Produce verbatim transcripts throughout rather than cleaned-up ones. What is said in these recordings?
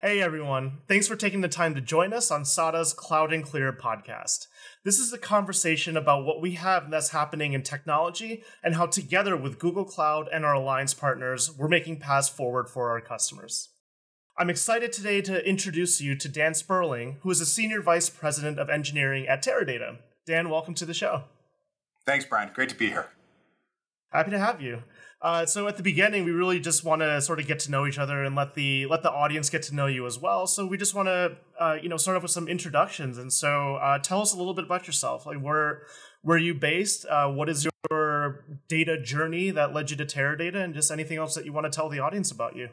Hey everyone, thanks for taking the time to join us on SADA's Cloud and Clear podcast. This is a conversation about what we have that's happening in technology and how together with Google Cloud and our alliance partners, we're making paths forward for our customers. I'm excited today to introduce you to Dan Sperling, who is a Senior Vice President of Engineering at Teradata. Dan, welcome to the show. Thanks, Brian. Great to be here. Happy to have you. Uh, so at the beginning, we really just want to sort of get to know each other and let the let the audience get to know you as well. So we just want to uh, you know start off with some introductions. And so uh, tell us a little bit about yourself. Like where where are you based? Uh, what is your data journey that led you to Teradata, and just anything else that you want to tell the audience about you?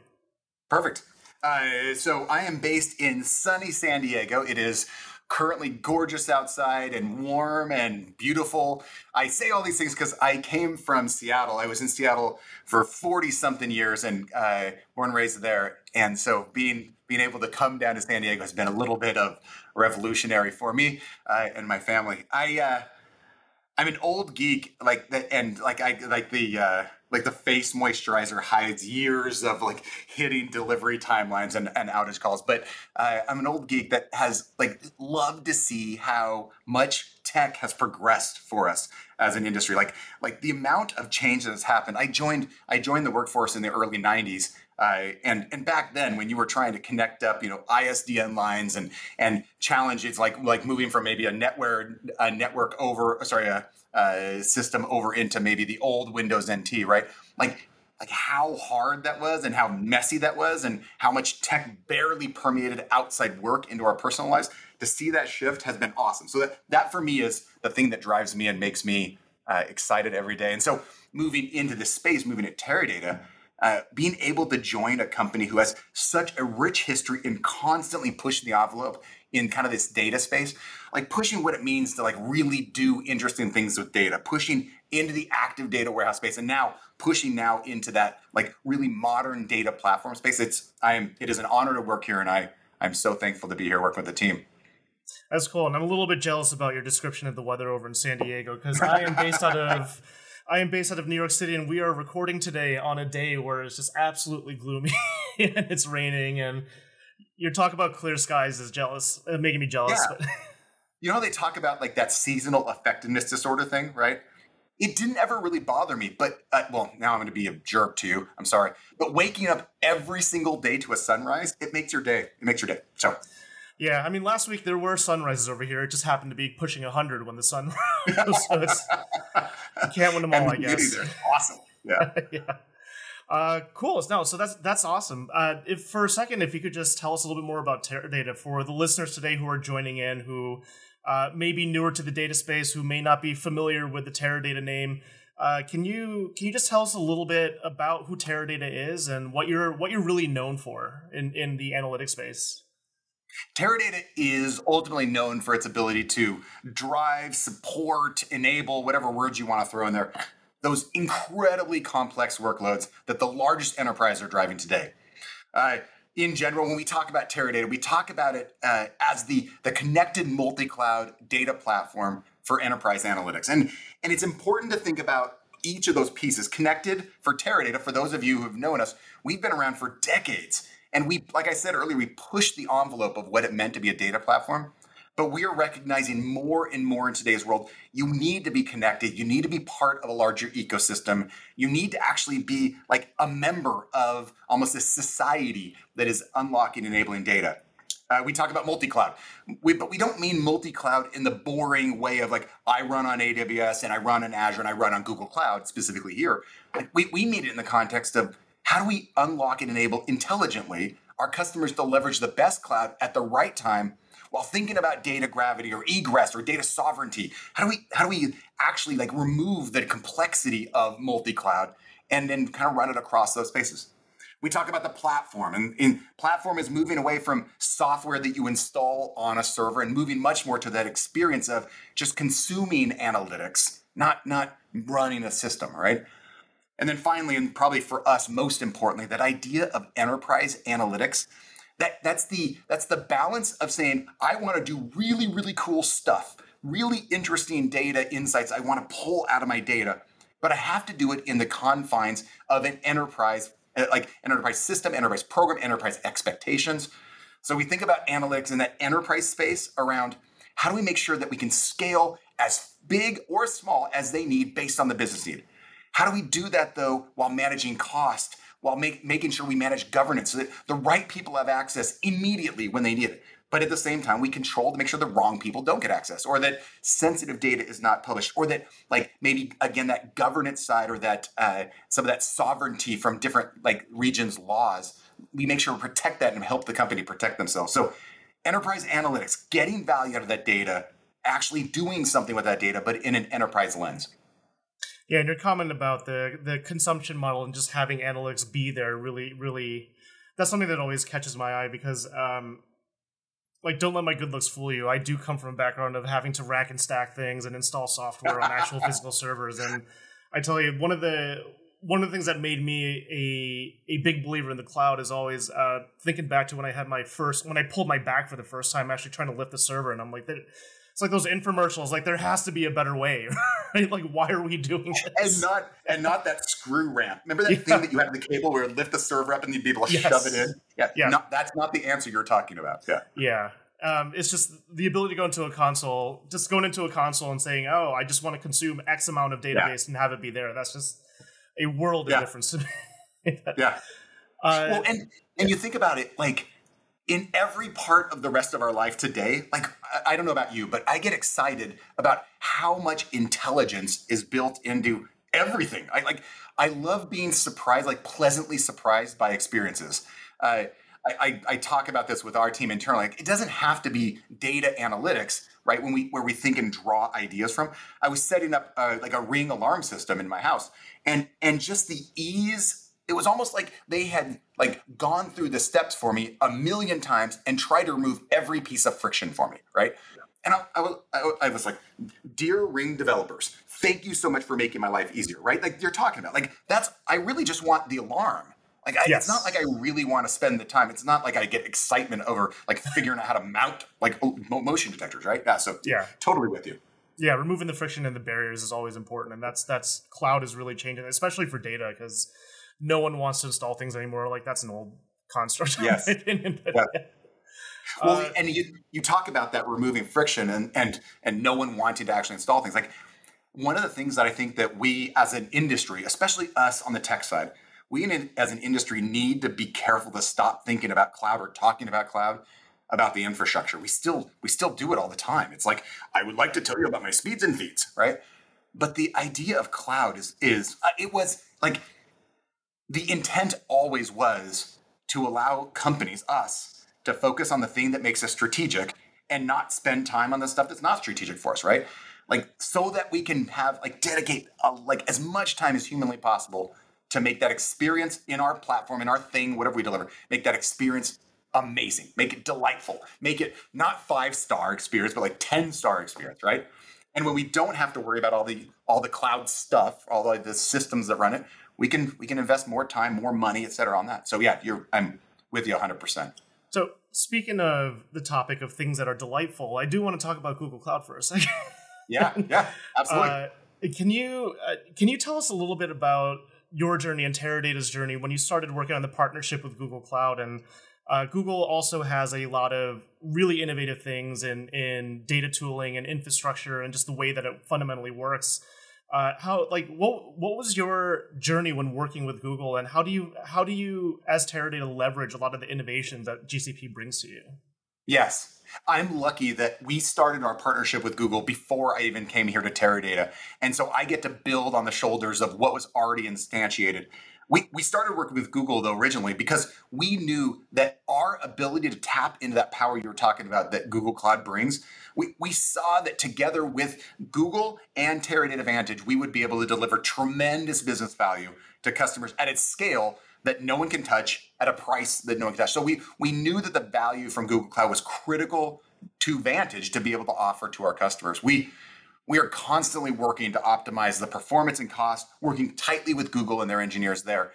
Perfect. Uh, so I am based in sunny San Diego. It is currently gorgeous outside and warm and beautiful. I say all these things because I came from Seattle. I was in Seattle for forty something years and uh, born and raised there. And so being being able to come down to San Diego has been a little bit of revolutionary for me uh, and my family. I uh, I'm an old geek, like that, and like I like the uh, like the face moisturizer hides years of like hitting delivery timelines and, and outage calls. But uh, I'm an old geek that has like loved to see how much tech has progressed for us as an industry. Like like the amount of change that has happened. I joined I joined the workforce in the early nineties. Uh, and and back then, when you were trying to connect up, you know, I S D N lines and and challenges like like moving from maybe a network a network over sorry a, a system over into maybe the old Windows N T, right? Like like how hard that was and how messy that was and how much tech barely permeated outside work into our personal lives. To see that shift has been awesome. So that that for me is the thing that drives me and makes me uh, excited every day. And so moving into this space, moving at Teradata. Uh, being able to join a company who has such a rich history and constantly pushing the envelope in kind of this data space, like pushing what it means to like really do interesting things with data, pushing into the active data warehouse space, and now pushing now into that like really modern data platform space. It's I am it is an honor to work here, and I I'm so thankful to be here working with the team. That's cool, and I'm a little bit jealous about your description of the weather over in San Diego because I am based out of. I am based out of New York City, and we are recording today on a day where it's just absolutely gloomy and it's raining. And your talk about clear skies is jealous, uh, making me jealous. Yeah. But you know, they talk about like that seasonal effectiveness disorder thing, right? It didn't ever really bother me, but uh, well, now I'm going to be a jerk to you. I'm sorry, but waking up every single day to a sunrise, it makes your day. It makes your day. So. Yeah, I mean, last week there were sunrises over here. It just happened to be pushing one hundred when the sun rose. So it's, you can't win them all, I guess. Awesome. Yeah. yeah. Uh, cool. No, so that's that's awesome. Uh, if for a second, if you could just tell us a little bit more about Teradata for the listeners today who are joining in, who uh, may be newer to the data space, who may not be familiar with the Teradata name. Uh, can you can you just tell us a little bit about who Teradata is and what you're what you're really known for in, in the analytics space? Teradata is ultimately known for its ability to drive, support, enable, whatever words you want to throw in there, those incredibly complex workloads that the largest enterprises are driving today. Uh, in general, when we talk about Teradata, we talk about it uh, as the, the connected multi-cloud data platform for enterprise analytics. And, and it's important to think about each of those pieces. Connected for Teradata, for those of you who've known us, we've been around for decades. And we, like I said earlier, we pushed the envelope of what it meant to be a data platform. But we are recognizing more and more in today's world, you need to be connected. You need to be part of a larger ecosystem. You need to actually be like a member of almost a society that is unlocking and enabling data. Uh, we talk about multi-cloud, we, but we don't mean multi-cloud in the boring way of like, I run on A W S and I run on Azure and I run on Google Cloud specifically here. Like we, we mean it in the context of how do we unlock and enable intelligently our customers to leverage the best cloud at the right time while thinking about data gravity or egress or data sovereignty? How do we how do we actually like remove the complexity of multi-cloud and then kind of run it across those spaces? We talk about the platform, and, and platform is moving away from software that you install on a server and moving much more to that experience of just consuming analytics, not, not running a system, right? And then finally, and probably for us most importantly, that idea of enterprise analytics, that, that's the that's the balance of saying, I want to do really, really cool stuff, really interesting data insights I want to pull out of my data, but I have to do it in the confines of an enterprise, like an enterprise system, enterprise program, enterprise expectations. So we think about analytics in that enterprise space around how do we make sure that we can scale as big or small as they need based on the business need. How do we do that, though, while managing cost, while make, making sure we manage governance so that the right people have access immediately when they need it? But at the same time, we control to make sure the wrong people don't get access, or that sensitive data is not published, or that, like, maybe, again, that governance side or that uh, some of that sovereignty from different, like, regions' laws, we make sure we protect that and help the company protect themselves. So enterprise analytics, getting value out of that data, actually doing something with that data, but in an enterprise lens. Yeah, and your comment about the the consumption model and just having analytics be there really, really, that's something that always catches my eye because, um, like, don't let my good looks fool you. I do come from a background of having to rack and stack things and install software on actual physical servers. And I tell you, one of the one of the things that made me a a big believer in the cloud is always uh, thinking back to when I had my first, when I pulled my back for the first time, actually trying to lift the server. And I'm like, that. It's like those infomercials. Like, there has to be a better way, right? Like, why are we doing this? And not and not that screw ramp. Remember that yeah. thing that you had in the cable where it would lift the server up and you'd be able to yes. shove it in? Yeah, yeah. No, that's not the answer you're talking about. Yeah, yeah. Um, it's just the ability to go into a console, just going into a console and saying, "Oh, I just want to consume X amount of database yeah. and have it be there." That's just a world of yeah. difference to me. yeah. Uh, well, and and yeah. you think about it, like. In every part of the rest of our life today, like, I don't know about you, but I get excited about how much intelligence is built into everything. I like, I love being surprised, like pleasantly surprised by experiences. Uh, I, I, I talk about this with our team internally. Like, it doesn't have to be data analytics, right? When we where we think and draw ideas from. I was setting up uh, like a Ring alarm system in my house, and and just the ease. It was almost like they had like gone through the steps for me a million times and tried to remove every piece of friction for me, right? Yeah. And I, I, was, I, I was like, dear Ring developers, thank you so much for making my life easier, right? Like you're talking about, like that's, I really just want the alarm. Like I, yes. It's not like I really want to spend the time. It's not like I get excitement over like figuring out how to mount like motion detectors, right? Yeah, so yeah. totally with you. Yeah, removing the friction and the barriers is always important. And that's, that's cloud is really changing, especially for data because no one wants to install things anymore. Like that's an old construct. Yes. yeah. Well, uh, and you, you talk about that removing friction and, and, and no one wanted to actually install things. Like one of the things that I think that we as an industry, especially us on the tech side, we as an industry need to be careful to stop thinking about cloud or talking about cloud, about the infrastructure. We still, we still do it all the time. It's like, I would like to tell you about my speeds and feeds, right? But the idea of cloud is, is uh, it was like, the intent always was to allow companies, us, to focus on the thing that makes us strategic and not spend time on the stuff that's not strategic for us, right? Like, so that we can have, like, dedicate, uh, like, as much time as humanly possible to make that experience in our platform, in our thing, whatever we deliver, make that experience amazing, make it delightful, make it not five-star experience, but like ten-star experience, right? And when we don't have to worry about all the all the cloud stuff, all the, the systems that run it, we can we can invest more time, more money, et cetera, on that. So yeah, you're I'm with you one hundred percent. So speaking of the topic of things that are delightful, I do want to talk about Google Cloud for a second. yeah, yeah, absolutely. Uh, can you uh, can you tell us a little bit about your journey and Teradata's journey when you started working on the partnership with Google Cloud? And uh, Google also has a lot of really innovative things in in data tooling and infrastructure and just the way that it fundamentally works. Uh, how like what what was your journey when working with Google, and how do you how do you as Teradata leverage a lot of the innovations that G C P brings to you? Yes, I'm lucky that we started our partnership with Google before I even came here to Teradata, and so I get to build on the shoulders of what was already instantiated. We we started working with Google though originally because we knew that our ability to tap into that power you were talking about that Google Cloud brings, we, we saw that together with Google and Teradata Vantage, we would be able to deliver tremendous business value to customers at its scale that no one can touch, at a price that no one can touch. So we we knew that the value from Google Cloud was critical to Vantage to be able to offer to our customers. We We are constantly working to optimize the performance and cost, working tightly with Google and their engineers there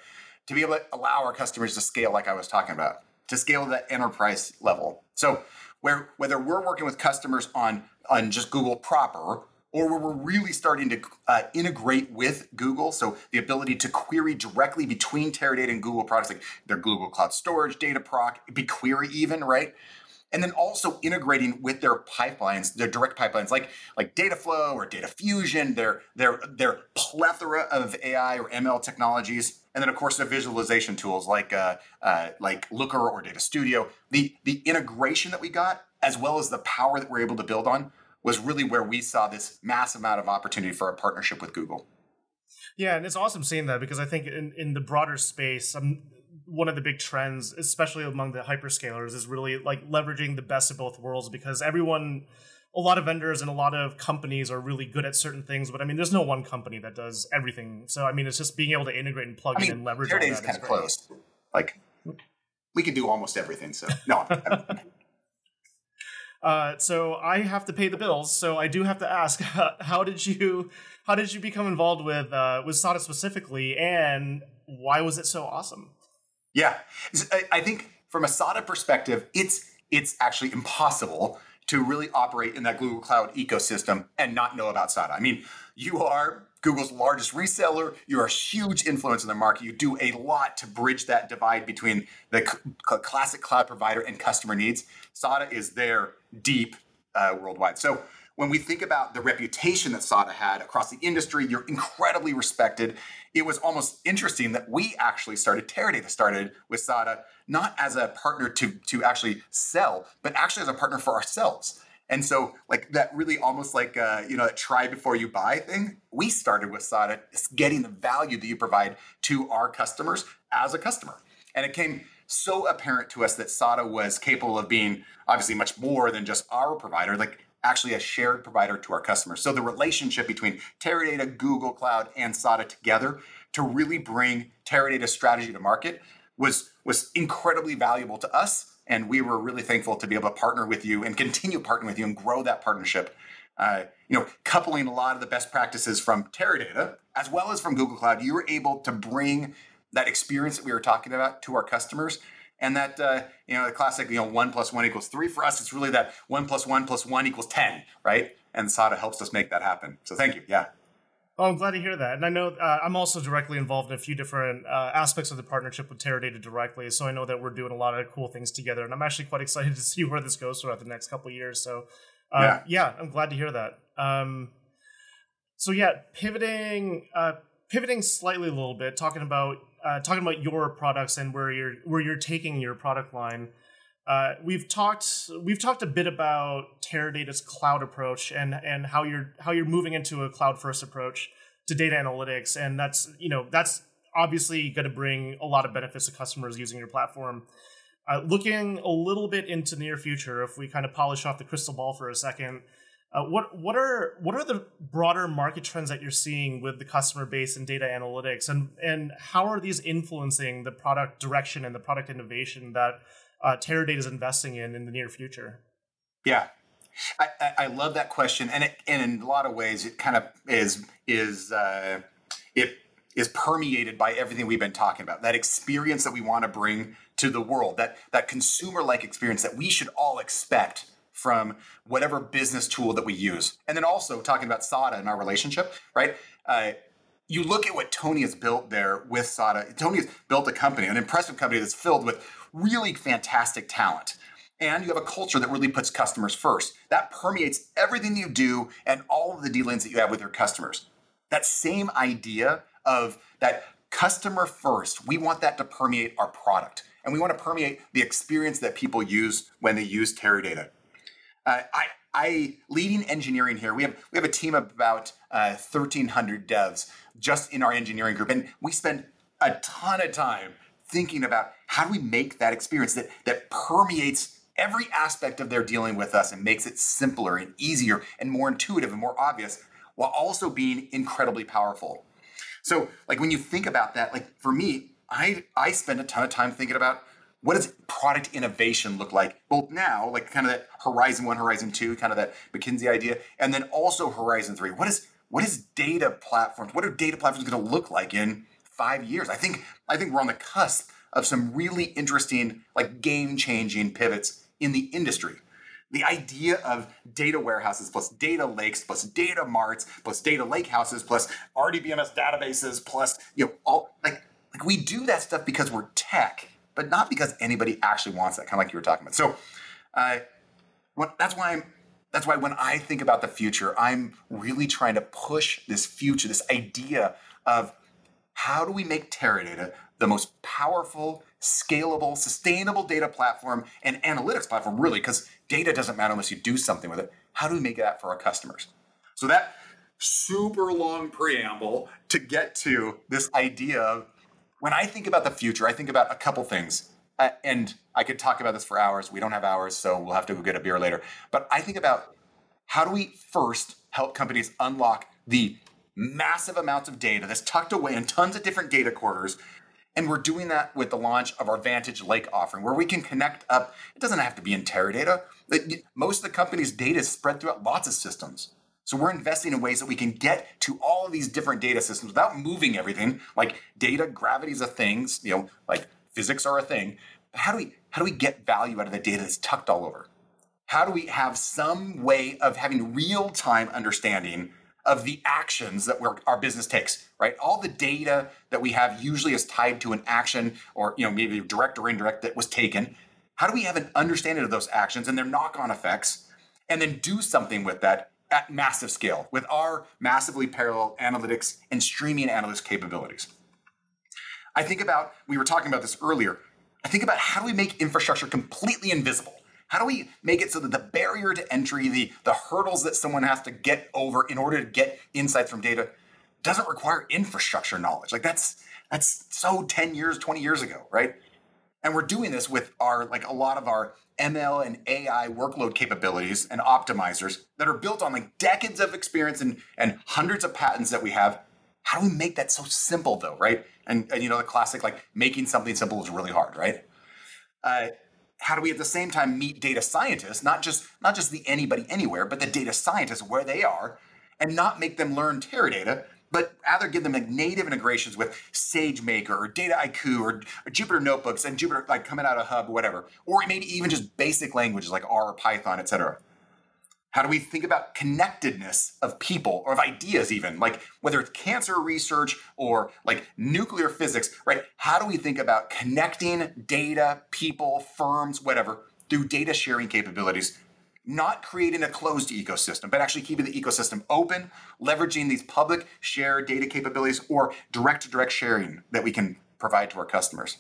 to be able to allow our customers to scale like I was talking about, to scale to that enterprise level. So where, whether we're working with customers on, on just Google proper or where we're really starting to uh, integrate with Google. So the ability to query directly between Teradata and Google products, like their Google Cloud Storage, Dataproc, BigQuery even, right? And then also integrating with their pipelines, their direct pipelines, like, like Dataflow or Data Fusion, their, their, their plethora of A I or M L technologies. And then, of course, the visualization tools like uh, uh, like Looker or Data Studio. The, the integration that we got, as well as the power that we're able to build on, was really where we saw this massive amount of opportunity for our partnership with Google. Yeah, and it's awesome seeing that, because I think in, in the broader space, um, one of the big trends, especially among the hyperscalers, is really like leveraging the best of both worlds, because everyone, a lot of vendors and a lot of companies are really good at certain things. But I mean, there's no one company that does everything. So, I mean, it's just being able to integrate and plug I in mean, and leverage. Teradata is kind of close. Like, we can do almost everything. So, no, I'm, I'm, Uh, so I have to pay the bills. So I do have to ask, uh, how did you, how did you become involved with uh, with SADA specifically, and why was it so awesome? Yeah, I think from a SADA perspective, it's it's actually impossible to really operate in that Google Cloud ecosystem and not know about SADA. I mean, you are Google's largest reseller. You're a huge influence in the market. You do a lot to bridge that divide between the c- classic cloud provider and customer needs. SADA is there, deep uh, worldwide. So when we think about the reputation that SADA had across the industry, you're incredibly respected. It was almost interesting that we actually started, Teradata started with SADA, not as a partner to, to actually sell, but actually as a partner for ourselves. And so like that really almost like, uh, you know, that try before you buy thing, we started with SADA, getting the value that you provide to our customers as a customer. And it came so apparent to us that SADA was capable of being obviously much more than just our provider, like actually a shared provider to our customers. So the relationship between Teradata, Google Cloud, and SADA together to really bring Teradata's strategy to market was, was incredibly valuable to us. And we were really thankful to be able to partner with you and continue partnering with you and grow that partnership. Uh, you know, coupling a lot of the best practices from Teradata, as well as from Google Cloud, you were able to bring that experience that we were talking about to our customers. And that, uh, you know, the classic, you know, one plus one equals three. For us, it's really that one plus one plus one equals ten, right? And SADA helps us make that happen. So thank you. Yeah. Well, I'm glad to hear that. And I know uh, I'm also directly involved in a few different uh, aspects of the partnership with Teradata directly. So I know that we're doing a lot of cool things together. And I'm actually quite excited to see where this goes throughout the next couple of years. So uh, yeah. yeah, I'm glad to hear that. Um, so yeah, pivoting uh, pivoting slightly a little bit, talking about Uh, talking about your products and where you're where you're taking your product line, uh, we've talked we've talked a bit about Teradata's cloud approach and and how you're how you're moving into a cloud first approach to data analytics, and that's you know that's obviously going to bring a lot of benefits to customers using your platform. Uh, looking a little bit into the near future, if we kind of polish off the crystal ball for a second. Uh, what what are what are the broader market trends that you're seeing with the customer base and data analytics, and and how are these influencing the product direction and the product innovation that uh, Teradata is investing in in the near future? Yeah, I, I, I love that question, and it, and in a lot of ways, it kind of is is uh, it is permeated by everything we've been talking about. That experience that we want to bring to the world, that that consumer-like experience that we should all expect from whatever business tool that we use. And then also talking about SADA and our relationship, right? Uh, you look at what Tony has built there with SADA. Tony has built a company, an impressive company that's filled with really fantastic talent. And you have a culture that really puts customers first. That permeates everything you do and all of the dealings that you have with your customers. That same idea of that customer first, we want that to permeate our product. And we want to permeate the experience that people use when they use Teradata. Uh, I, I leading engineering here. We have we have a team of about uh, thirteen hundred devs just in our engineering group, and we spend a ton of time thinking about how do we make that experience that that permeates every aspect of their dealing with us and makes it simpler and easier and more intuitive and more obvious, while also being incredibly powerful. So, like when you think about that, like for me, I I spend a ton of time thinking about, what does product innovation look like? Well, now, like kind of that horizon one, horizon two, kind of that McKinsey idea, and then also horizon three. What is what is data platforms? What are data platforms going to look like in five years? I think I think we're on the cusp of some really interesting, like game-changing pivots in the industry. The idea of data warehouses plus data lakes plus data marts plus data lake houses plus R D B M S databases plus, you know, all like like we do that stuff because we're tech, but not because anybody actually wants that, kind of like you were talking about. So uh, what, that's why I'm that's why when I think about the future, I'm really trying to push this future, this idea of how do we make Teradata the most powerful, scalable, sustainable data platform and analytics platform, really, because data doesn't matter unless you do something with it. How do we make that for our customers? So that super long preamble to get to this idea of, when I think about the future, I think about a couple things. Uh, and I could talk about this for hours. We don't have hours, so we'll have to go get a beer later. But I think about, how do we first help companies unlock the massive amounts of data that's tucked away in tons of different data quarters? And we're doing that with the launch of our Vantage Lake offering, where we can connect up. It doesn't have to be in Teradata. Most of the company's data is spread throughout lots of systems. So we're investing in ways that we can get to all of these different data systems without moving everything. Like data, gravity is a thing, you know, like physics are a thing. But how do we how do we get value out of the data that's tucked all over? How do we have some way of having real-time understanding of the actions that we're, our business takes, right? All the data that we have usually is tied to an action, or, you know, maybe direct or indirect, that was taken. How do we have an understanding of those actions and their knock-on effects, and then do something with that at massive scale with our massively parallel analytics and streaming analytics capabilities? I think about, we were talking about this earlier, I think about how do we make infrastructure completely invisible? How do we make it so that the barrier to entry, the, the hurdles that someone has to get over in order to get insights from data, doesn't require infrastructure knowledge? Like that's that's so ten years, twenty years ago, right? And we're doing this with our, like, a lot of our M L and A I workload capabilities and optimizers that are built on like decades of experience and, and hundreds of patents that we have. How do we make that so simple though, right? And, and you know, the classic, like, making something simple is really hard, right? Uh, How do we at the same time meet data scientists, not just not just the anybody anywhere, but the data scientists where they are, and not make them learn Teradata, but rather give them like native integrations with SageMaker or Dataiku or, or Jupyter Notebooks and Jupyter like coming out of Hub or whatever, or maybe even just basic languages like R or Python, et cetera. How do we think about connectedness of people or of ideas even, like whether it's cancer research or like nuclear physics, right? How do we think about connecting data, people, firms, whatever, through data sharing capabilities, not creating a closed ecosystem, but actually keeping the ecosystem open, leveraging these public shared data capabilities or direct-to-direct sharing that we can provide to our customers?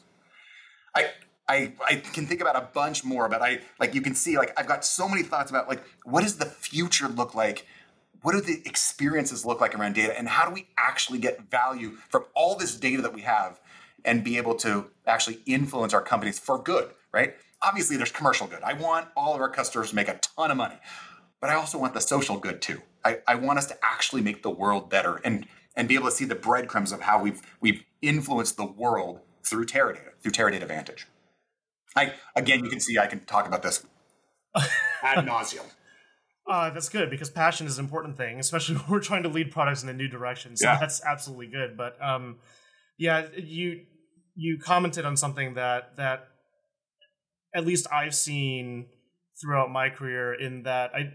I... I, I can think about a bunch more, but I like you can see like I've got so many thoughts about like what does the future look like? What do the experiences look like around data, and how do we actually get value from all this data that we have and be able to actually influence our companies for good, right? Obviously, there's commercial good. I want all of our customers to make a ton of money, but I also want the social good too. I, I want us to actually make the world better and and be able to see the breadcrumbs of how we've we've influenced the world through Teradata, through Teradata Vantage. I, again, you can see I can talk about this ad nauseum. Uh, that's good, because passion is an important thing, especially when we're trying to lead products in a new direction. So yeah. That's absolutely good. But um, yeah, you you commented on something that that at least I've seen throughout my career, in that I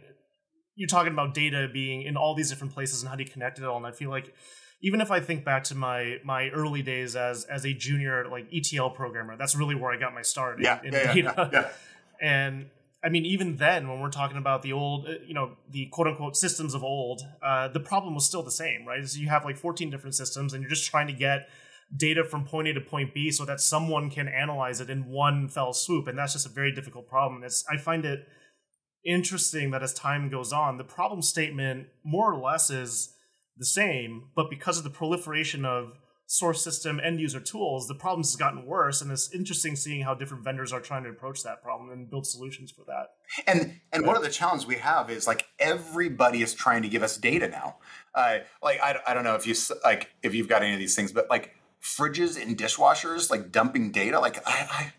you're talking about data being in all these different places and how do you connect it all. And I feel like even if I think back to my my early days as as a junior like E T L programmer, that's really where I got my start yeah, in, in yeah, data. Yeah, yeah. And I mean, even then, when we're talking about the old, you know, the quote unquote systems of old, uh, the problem was still the same, right? So you have like fourteen different systems, and you're just trying to get data from point A to point B so that someone can analyze it in one fell swoop, and that's just a very difficult problem. It's I find it interesting that as time goes on, the problem statement more or less is the same, but because of the proliferation of source system end user tools, the problems has gotten worse, and it's interesting seeing how different vendors are trying to approach that problem and build solutions for that. And and yeah. One of the challenges we have is like everybody is trying to give us data now. Uh, like I, I don't know if you like if you've got any of these things, but like fridges and dishwashers like dumping data. Like I, I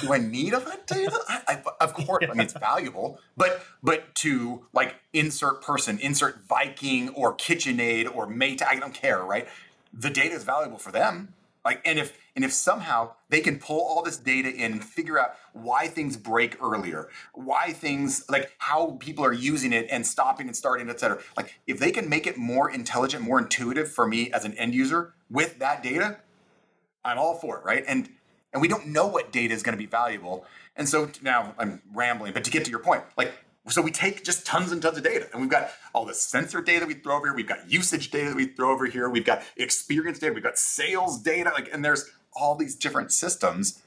do I need all that data? I, I, of course, yeah. I mean it's valuable, but but to like insert person, insert Viking or KitchenAid or Maytag, I don't care, right? The data is valuable for them. Like, and if And if somehow they can pull all this data in and figure out why things break earlier, why things, like how people are using it and stopping and starting, et cetera. Like if they can make it more intelligent, more intuitive for me as an end user with that data, I'm all for it, right? And and we don't know what data is going to be valuable. And so now I'm rambling, but to get to your point, like, so we take just tons and tons of data, and we've got all the sensor data that we throw over here. We've got usage data that we throw over here. We've got experience data. We've got sales data. Like, and there's all these different systems.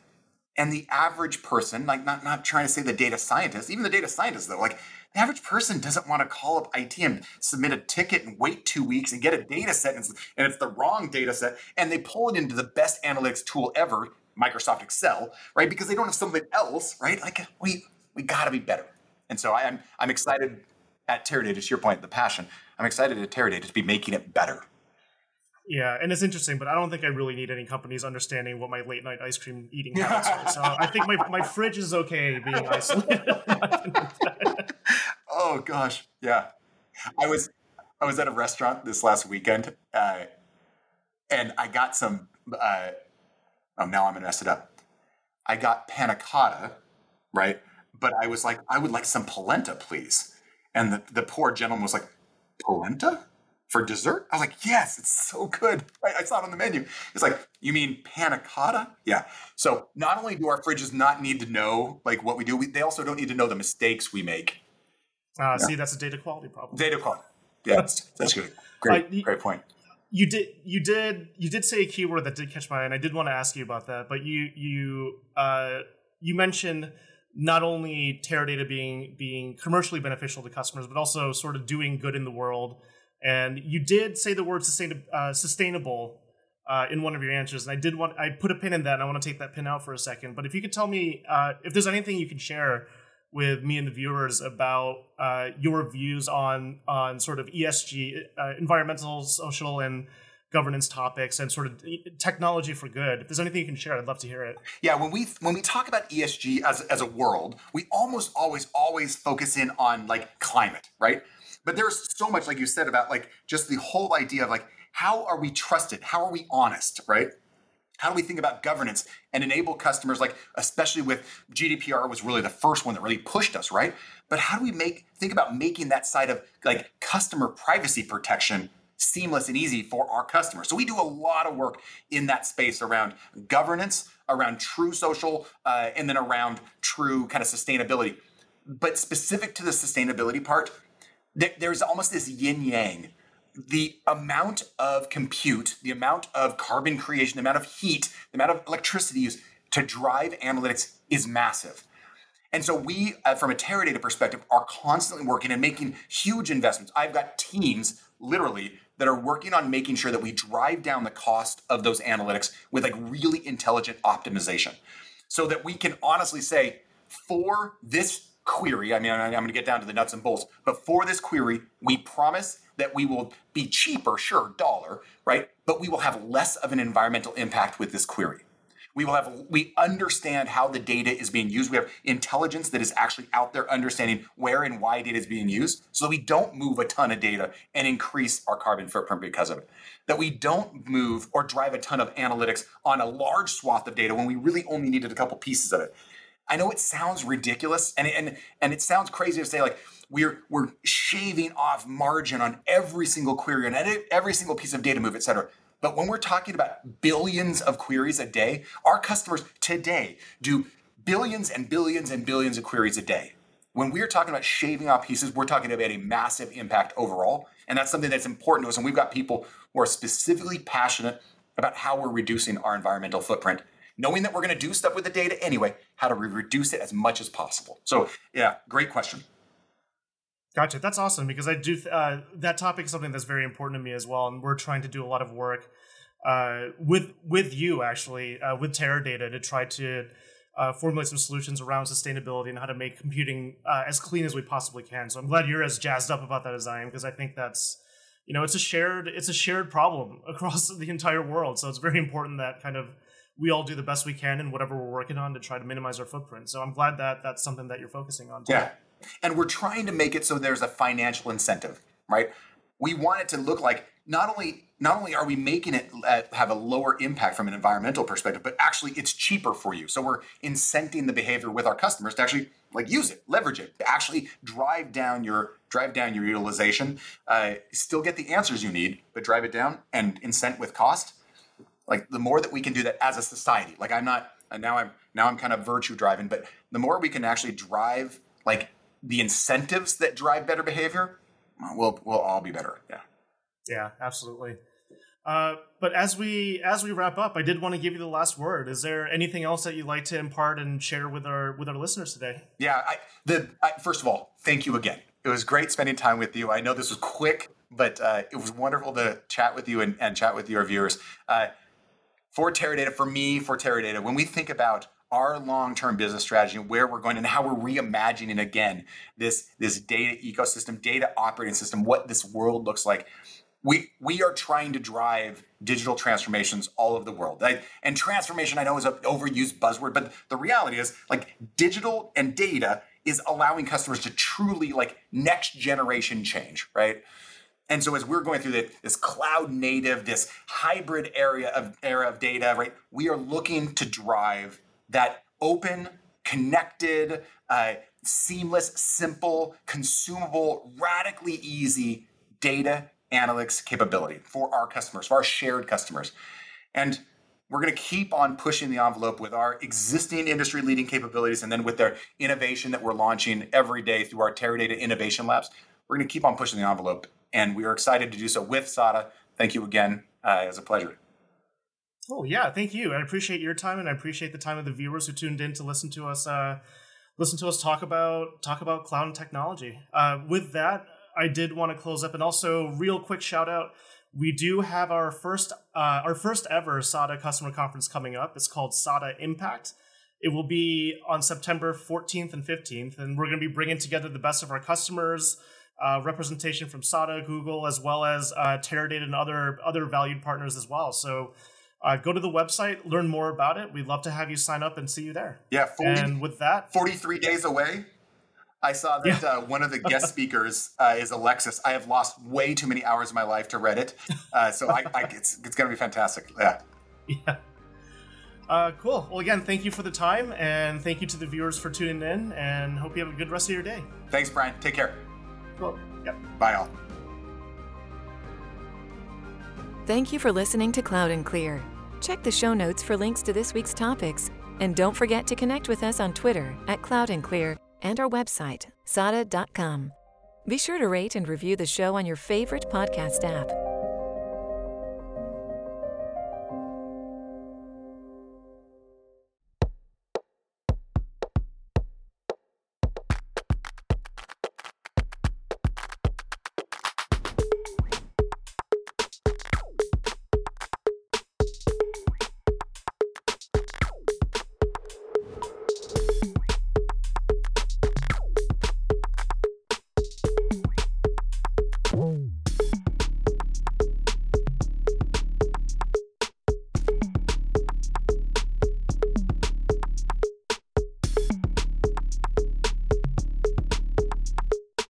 And the average person, like not, not trying to say the data scientist, even the data scientist though, like the average person doesn't want to call up I T and submit a ticket and wait two weeks and get a data set, and it's, and it's the wrong data set. And they pull it into the best analytics tool ever, Microsoft Excel, right? Because they don't have something else, right? Like we, we got to be better. And so I, I'm I'm excited at Teradata, to your point, the passion. I'm excited at Teradata to be making it better. Yeah, and it's interesting, but I don't think I really need any companies understanding what my late night ice cream eating habits are. So I think my, my fridge is okay being isolated. Oh gosh, yeah. I was I was at a restaurant this last weekend, uh, and I got some. Uh, oh, now I'm gonna mess it up. I got panna cotta, right? But I was like, I would like some polenta, please. And the, the poor gentleman was like, polenta for dessert? I was like, yes, it's so good. I, I saw it on the menu. It's like, you mean panna cotta? Yeah. So not only do our fridges not need to know like what we do, we, they also don't need to know the mistakes we make. Uh, yeah. See, that's a data quality problem. Data quality. Yeah, that's, that's good. Great, uh, you, great point. You did, you did, you did say a keyword that did catch my eye, and I did want to ask you about that. But you, you, uh, you mentioned not only Teradata being being commercially beneficial to customers, but also sort of doing good in the world. And you did say the word sustain, uh, sustainable uh, in one of your answers. And I did want I put a pin in that, and I want to take that pin out for a second. But if you could tell me uh, if there's anything you can share with me and the viewers about uh, your views on on sort of E S G, uh, environmental, social, and governance topics, and sort of technology for good. If there's anything you can share, I'd love to hear it. Yeah, when we when we talk about E S G as, as a world, we almost always, always focus in on like climate, right? But there's so much, like you said, about like just the whole idea of like, how are we trusted? How are we honest, right? How do we think about governance and enable customers, like especially with G D P R was really the first one that really pushed us, right? But how do we make think about making that side of like customer privacy protection seamless and easy for our customers? So we do a lot of work in that space around governance, around true social, uh, and then around true kind of sustainability. But specific to the sustainability part, th- there's almost this yin-yang. The amount of compute, the amount of carbon creation, the amount of heat, the amount of electricity used to drive analytics is massive. And so we, uh, from a Teradata perspective, are constantly working and making huge investments. I've got teams, literally, that are working on making sure that we drive down the cost of those analytics with like really intelligent optimization so that we can honestly say for this query, I mean, I'm going to get down to the nuts and bolts, but for this query, we promise that we will be cheaper, sure, dollar, right? But we will have less of an environmental impact with this query. We will have, we understand how the data is being used. We have intelligence that is actually out there understanding where and why data is being used so that we don't move a ton of data and increase our carbon footprint because of it. That we don't move or drive a ton of analytics on a large swath of data when we really only needed a couple pieces of it. I know it sounds ridiculous and and and it sounds crazy to say like we're we're shaving off margin on every single query and every single piece of data move, et cetera. But when we're talking about billions of queries a day, our customers today do billions and billions and billions of queries a day. When we're talking about shaving off pieces, we're talking about a massive impact overall. And that's something that's important to us. And we've got people who are specifically passionate about how we're reducing our environmental footprint, knowing that we're going to do stuff with the data anyway, how to reduce it as much as possible. So yeah, great question. Gotcha. That's awesome, because I do uh, that topic is something that's very important to me as well, and we're trying to do a lot of work uh, with with you actually uh, with Teradata to try to uh, formulate some solutions around sustainability and how to make computing uh, as clean as we possibly can. So I'm glad you're as jazzed up about that as I am, because I think that's you know it's a shared it's a shared problem across the entire world. So it's very important that kind of we all do the best we can in whatever we're working on to try to minimize our footprint. So I'm glad that that's something that you're focusing on today. Yeah. And we're trying to make it so there's a financial incentive, right? We want it to look like not only not only are we making it have a lower impact from an environmental perspective, but actually it's cheaper for you. So we're incenting the behavior with our customers to actually like use it, leverage it, to actually drive down your drive down your utilization, uh, still get the answers you need, but drive it down and incent with cost. Like the more that we can do that as a society, like I'm not and now I'm now I'm kind of virtue driving, but the more we can actually drive like the incentives that drive better behavior, we'll we'll all be better. Yeah. Yeah, absolutely. Uh, but as we as we wrap up, I did want to give you the last word. Is there anything else that you'd like to impart and share with our with our listeners today? Yeah. I, the I, first of all, thank you again. It was great spending time with you. I know this was quick, but uh, it was wonderful to chat with you and, and chat with your viewers. Uh, for Teradata, for me, for Teradata, when we think about our long-term business strategy and where we're going and how we're reimagining again this this data ecosystem, data operating system, what this world looks like. We we are trying to drive digital transformations all over the world. Right? And transformation, I know, is an overused buzzword, but the reality is, like, digital and data is allowing customers to truly, like, next generation change, right? And so as we're going through the, this cloud native, this hybrid area of era of data, right, we are looking to drive that open, connected, uh, seamless, simple, consumable, radically easy data analytics capability for our customers, for our shared customers. And we're going to keep on pushing the envelope with our existing industry-leading capabilities and then with their innovation that we're launching every day through our Teradata Innovation Labs. We're going to keep on pushing the envelope, and we are excited to do so with SADA. Thank you again. Uh, it was a pleasure. Oh, yeah. Thank you. I appreciate your time, and I appreciate the time of the viewers who tuned in to listen to us uh, listen to us talk about talk about cloud and technology. Uh, with that, I did want to close up, and also real quick shout out. We do have our first uh, our first ever SADA customer conference coming up. It's called SADA Impact. It will be on September fourteenth and fifteenth, and we're going to be bringing together the best of our customers, uh, representation from SADA, Google, as well as uh, Teradata and other other valued partners as well. So uh, go to the website, learn more about it. We'd love to have you sign up and see you there. Yeah, forty, and with that, forty-three days away. I saw that yeah. uh, one of the guest speakers uh, is Alexis. I have lost way too many hours of my life to Reddit. Uh, so I, I, it's, it's going to be fantastic. Yeah. Yeah. Uh, cool. Well, again, thank you for the time, and thank you to the viewers for tuning in, and hope you have a good rest of your day. Thanks, Brian. Take care. Cool. Yep. Bye all. Thank you for listening to Cloud and Clear. Check the show notes for links to this week's topics, and don't forget to connect with us on Twitter at Cloud and Clear. And our website, sada dot com. Be sure to rate and review the show on your favorite podcast app.